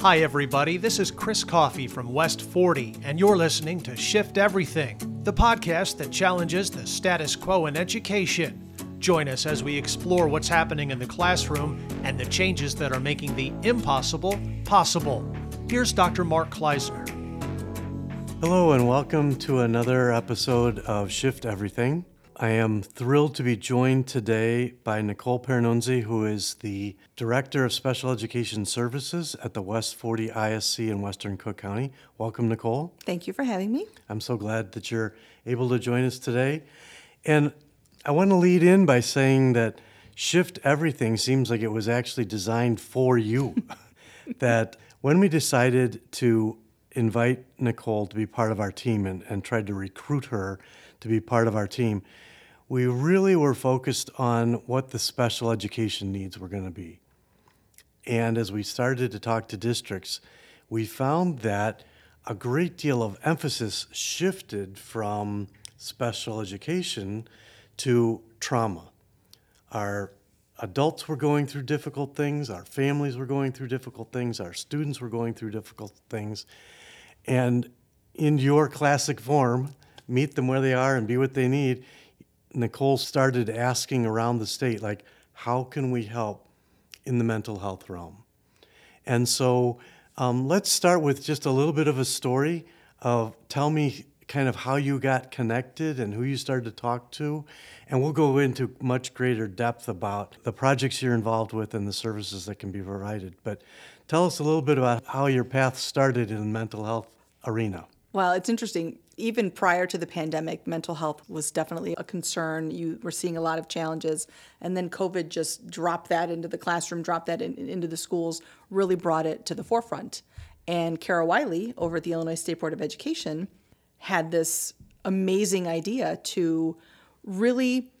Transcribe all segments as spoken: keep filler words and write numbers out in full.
Hi everybody, this is Chris Coffey from West forty, and you're listening to Shift Everything, the podcast that challenges the status quo in education. Join us as we explore what's happening in the classroom and the changes that are making the impossible possible. Here's Doctor Mark Kleisner. Hello and welcome to another episode of Shift Everything. I am thrilled to be joined today by Nicole Pernunzi, who is the Director of Special Education Services at the West forty I S C in Western Cook County. Welcome, Nicole. Thank you for having me. I'm so glad that you're able to join us today. And I want to lead in by saying that Shift Everything seems like it was actually designed for you. That when we decided to invite Nicole to be part of our team and, and tried to recruit her to be part of our team, we really were focused on what the special education needs were going to be. And as we started to talk to districts, we found that a great deal of emphasis shifted from special education to trauma. Our adults were going through difficult things, our families were going through difficult things, our students were going through difficult things. And in your classic form, meet them where they are and be what they need, Nicole started asking around the state, like, how can we help in the mental health realm? And so um, let's start with just a little bit of a story of, tell me kind of how you got connected and who you started to talk to, and we'll go into much greater depth about the projects you're involved with and the services that can be provided. But tell us a little bit about how your path started in the mental health arena. Well, it's interesting. Even prior to the pandemic, mental health was definitely a concern. You were seeing a lot of challenges. And then COVID just dropped that into the classroom, dropped that in, into the schools, really brought it to the forefront. And Kara Wiley over at the Illinois State Board of Education had this amazing idea to really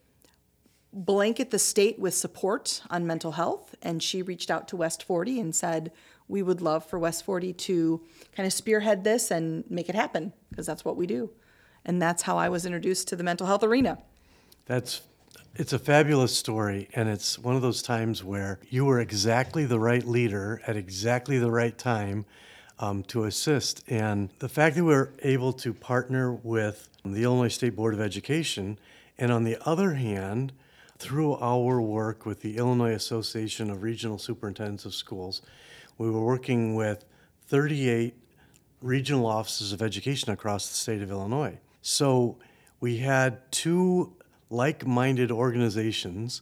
blanket the state with support on mental health. And she reached out to West forty and said, we would love for West forty to kind of spearhead this and make it happen, because that's what we do. And that's how I was introduced to the mental health arena. That's, it's a fabulous story. And it's one of those times where you were exactly the right leader at exactly the right time um, to assist. And the fact that we were able to partner with the Illinois State Board of Education, and on the other hand, through our work with the Illinois Association of Regional Superintendents of Schools, we were working with thirty-eight regional offices of education across the state of Illinois. So we had two like-minded organizations.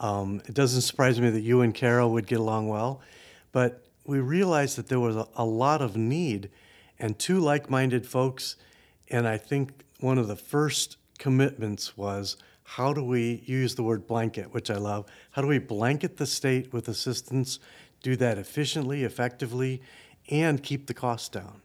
Um, it doesn't surprise me that you and Kara would get along well, but we realized that there was a, a lot of need and two like-minded folks. And I think one of the first commitments was, how do we use the word blanket, which I love, how do we blanket the state with assistance, do that efficiently, effectively, and keep the cost down?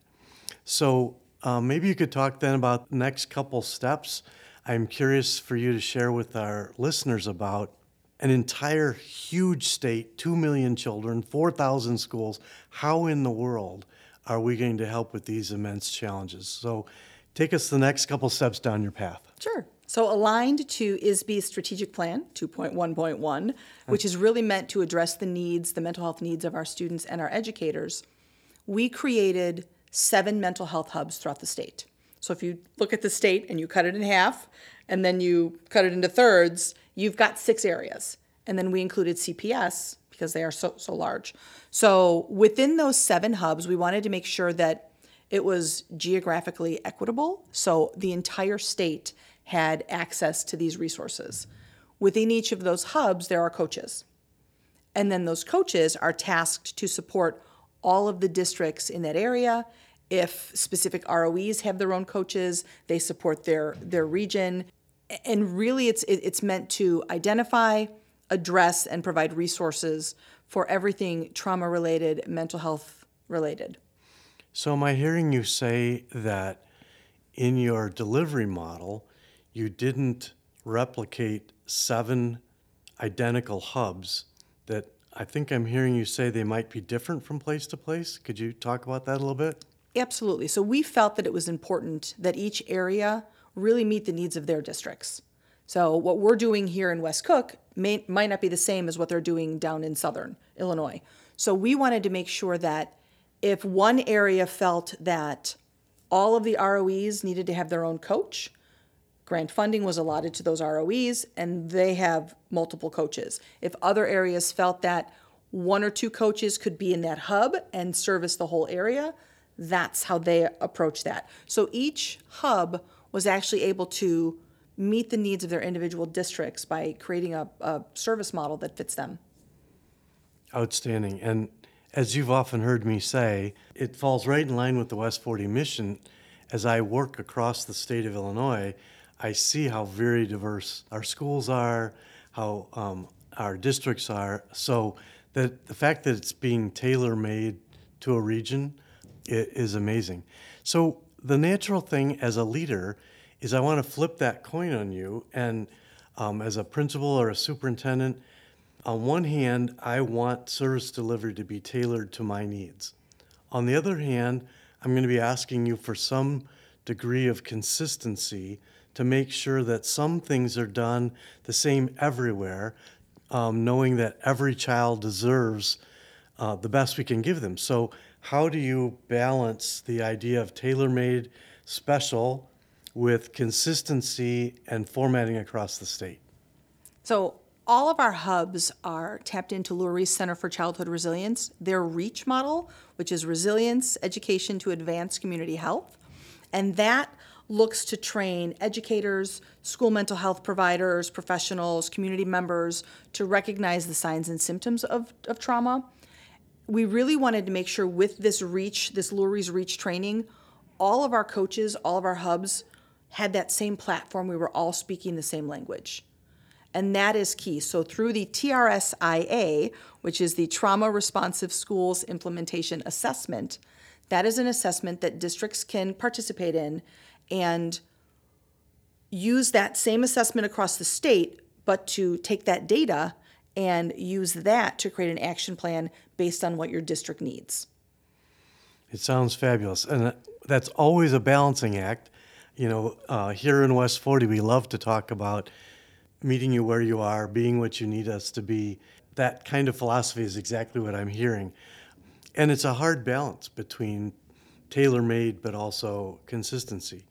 So um, maybe you could talk then about the next couple steps. I'm curious for you to share with our listeners about an entire huge state, two million children, four thousand schools. How in the world are we going to help with these immense challenges? So take us the next couple steps down your path. Sure. So aligned to I S B Strategic Plan two point one point one, which is really meant to address the needs, the mental health needs of our students and our educators, we created seven mental health hubs throughout the state. So if you look at the state and you cut it in half, and then you cut it into thirds, you've got six areas. And then we included C P S because they are so, so large. So within those seven hubs, we wanted to make sure that it was geographically equitable, so the entire state had access to these resources. Within each of those hubs, there are coaches. And then those coaches are tasked to support all of the districts in that area. If specific R O Es have their own coaches, they support their, their region. And really it's, it's meant to identify, address, and provide resources for everything trauma-related, mental health-related. So am I hearing you say that in your delivery model, you didn't replicate seven identical hubs? That I think I'm hearing you say they might be different from place to place. Could you talk about that a little bit? Absolutely. So we felt that it was important that each area really meet the needs of their districts. So what we're doing here in West Cook may, might not be the same as what they're doing down in Southern Illinois. So we wanted to make sure that if one area felt that all of the R O Es needed to have their own coach, grant funding was allotted to those R O Es, and they have multiple coaches. If other areas felt that one or two coaches could be in that hub and service the whole area, that's how they approach that. So each hub was actually able to meet the needs of their individual districts by creating a, a service model that fits them. Outstanding. And as you've often heard me say, it falls right in line with the West forty mission. As I work across the state of Illinois, I see how very diverse our schools are, how um, our districts are. So that the fact that it's being tailor-made to a region is amazing. So the natural thing as a leader is I want to flip that coin on you. And um, as a principal or a superintendent, on one hand, I want service delivery to be tailored to my needs. On the other hand, I'm going to be asking you for some degree of consistency to make sure that some things are done the same everywhere, um, knowing that every child deserves uh, the best we can give them. So how do you balance the idea of tailor-made special with consistency and formatting across the state? So all of our hubs are tapped into Lurie's Center for Childhood Resilience, their REACH model, which is Resilience Education to Advance Community Health. And that looks to train educators, school mental health providers, professionals, community members to recognize the signs and symptoms of, of trauma. We really wanted to make sure with this REACH, this Lurie's REACH training, all of our coaches, all of our hubs had that same platform. We were all speaking the same language. And that is key. So through the T R S I A, which is the Trauma Responsive Schools Implementation Assessment, that is an assessment that districts can participate in and use that same assessment across the state, but to take that data and use that to create an action plan based on what your district needs. It sounds fabulous. And that's always a balancing act. You know, uh, here in West forty, we love to talk about meeting you where you are, being what you need us to be. That kind of philosophy is exactly what I'm hearing. And it's a hard balance between tailor-made but also consistency.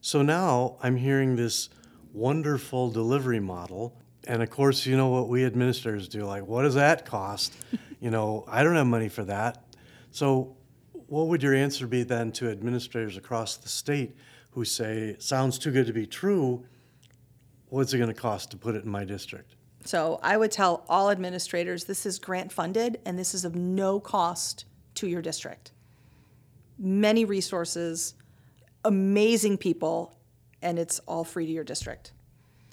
So now I'm hearing this wonderful delivery model. And of course, you know what we administrators do, like, what does that cost? You know, I don't have money for that. So what would your answer be then to administrators across the state who say, sounds too good to be true, what's it going to cost to put it in my district? So I would tell all administrators, this is grant funded and this is of no cost to your district. Many resources, amazing people, and it's all free to your district,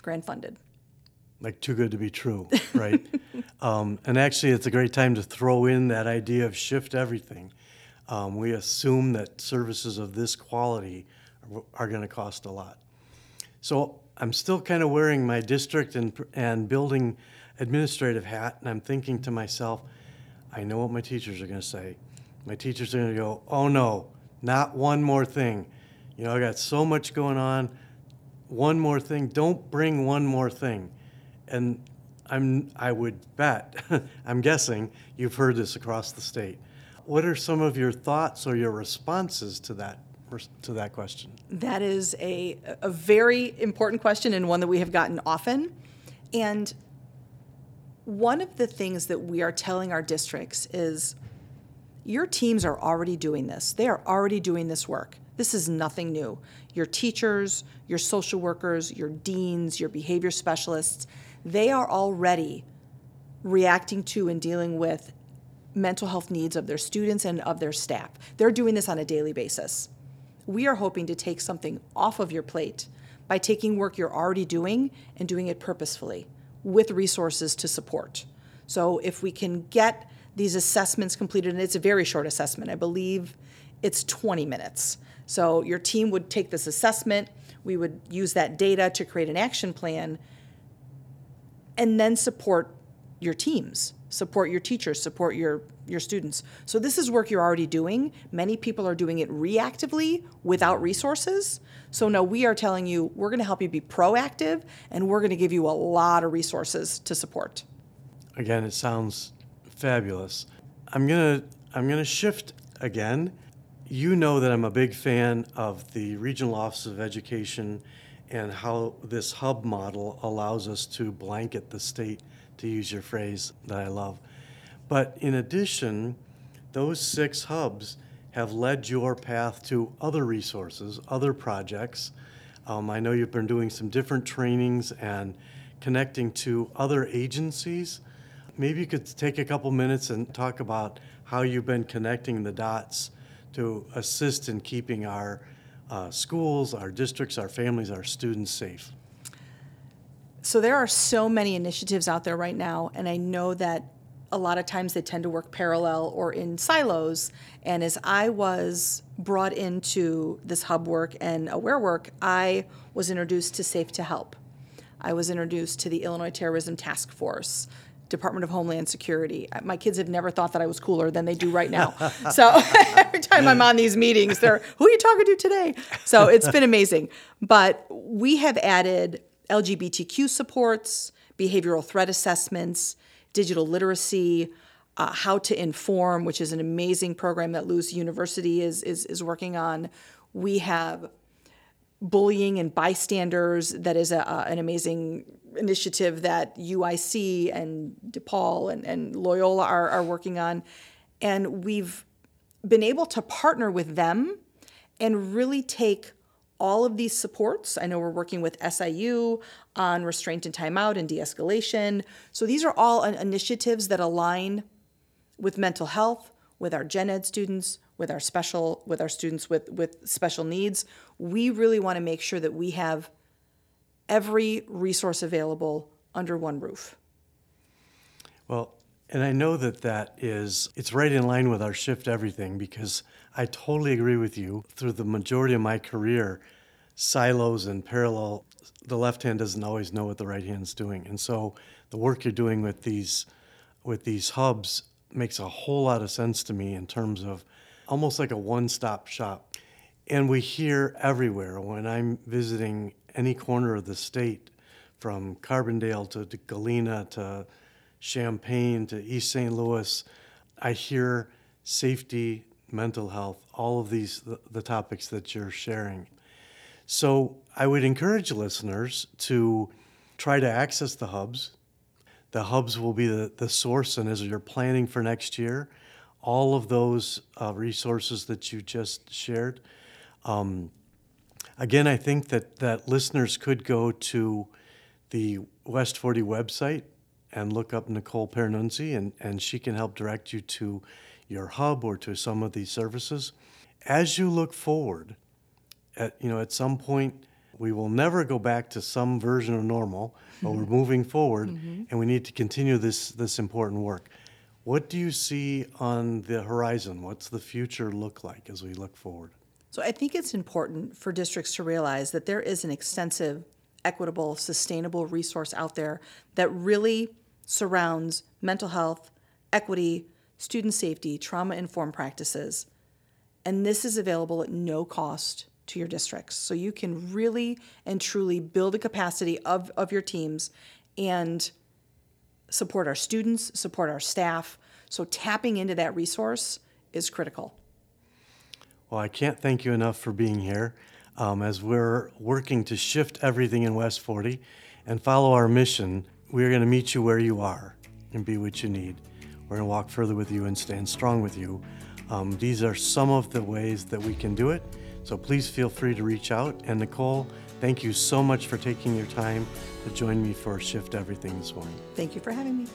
grant funded. Like too good to be true, right? um, and actually it's a great time to throw in that idea of Shift Everything. Um, we assume that services of this quality are, are going to cost a lot. So I'm still kind of wearing my district and and building administrative hat, and I'm thinking to myself, I know what my teachers are going to say. My teachers are going to go, oh no, not one more thing. You know, I got so much going on. One more thing. Don't bring one more thing. And I'm I would bet, I'm guessing you've heard this across the state. What are some of your thoughts or your responses to that to that question? That is a a very important question and one that we have gotten often. And one of the things that we are telling our districts is, your teams are already doing this. They are already doing this work. This is nothing new. Your teachers, your social workers, your deans, your behavior specialists, they are already reacting to and dealing with mental health needs of their students and of their staff. They're doing this on a daily basis. We are hoping to take something off of your plate by taking work you're already doing and doing it purposefully with resources to support. So if we can get these assessments completed, and it's a very short assessment. I believe it's twenty minutes. So your team would take this assessment, we would use that data to create an action plan, and then support your teams, support your teachers, support your, your students. So this is work you're already doing. Many people are doing it reactively without resources. So now we are telling you, we're going to help you be proactive, and we're going to give you a lot of resources to support. Again, it sounds fabulous. I'm gonna I'm gonna shift again. You know that I'm a big fan of the Regional Office of Education and how this hub model allows us to blanket the state, to use your phrase that I love. But in addition, those six hubs have led your path to other resources, other projects. Um, I know you've been doing some different trainings and connecting to other agencies. Maybe you could take a couple minutes and talk about how you've been connecting the dots to assist in keeping our uh, schools, our districts, our families, our students safe. So there are so many initiatives out there right now, and I know that a lot of times they tend to work parallel or in silos. And as I was brought into this hub work and aware work, I was introduced to Safe to Help. I was introduced to the Illinois Terrorism Task Force, Department of Homeland Security. My kids have never thought that I was cooler than they do right now. So every time I'm on these meetings, they're, who are you talking to today? So it's been amazing. But we have added L G B T Q supports, behavioral threat assessments, digital literacy, uh, how to inform, which is an amazing program that Lewis University is, is, is working on. We have bullying and bystanders. That is a, uh, an amazing initiative that U I C and DePaul and, and Loyola are, are working on. And we've been able to partner with them and really take all of these supports. I know we're working with S I U on restraint and timeout and de-escalation. So these are all initiatives that align with mental health, with our gen ed students, with our special, with our students with, with special needs. We really want to make sure that we have every resource available under one roof. Well, and I know that that is, it's right in line with our Shift Everything, because I totally agree with you. Through the majority of my career, silos and parallel, the left hand doesn't always know what the right hand's doing. And so the work you're doing with these, with these hubs makes a whole lot of sense to me in terms of almost like a one-stop shop. And we hear everywhere when I'm visiting any corner of the state, from Carbondale to, to Galena to Champaign to East Saint Louis, I hear safety, mental health, all of these, the, the topics that you're sharing. So I would encourage listeners to try to access the hubs. The hubs will be the, the source, and as you're planning for next year, all of those uh, resources that you just shared. Um, again, I think that, that listeners could go to the West forty website and look up Nicole Pernunzi, and, and she can help direct you to your hub or to some of these services. As you look forward, at, you know, at some point, we will never go back to some version of normal, but we're moving forward, mm-hmm. and we need to continue this, this important work. What do you see on the horizon? What's the future look like as we look forward? So I think it's important for districts to realize that there is an extensive, equitable, sustainable resource out there that really surrounds mental health, equity, student safety, trauma-informed practices. And this is available at no cost to your districts. So you can really and truly build the capacity of, of your teams and support our students, support our staff. So tapping into that resource is critical. Well, I can't thank you enough for being here um, as we're working to shift everything in West forty and follow our mission. We're going to meet you where you are and be what you need. We're going to walk further with you and stand strong with you. Um, these are some of the ways that we can do it. So please feel free to reach out. And Nicole, thank you so much for taking your time to join me for Shift Everything this morning. Thank you for having me.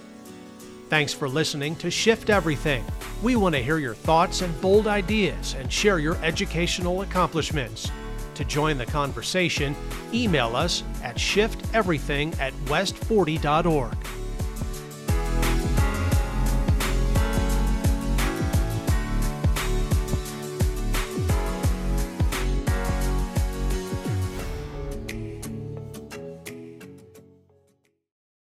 Thanks for listening to Shift Everything. We want to hear your thoughts and bold ideas and share your educational accomplishments. To join the conversation, email us at shifteverything at west forty dot org.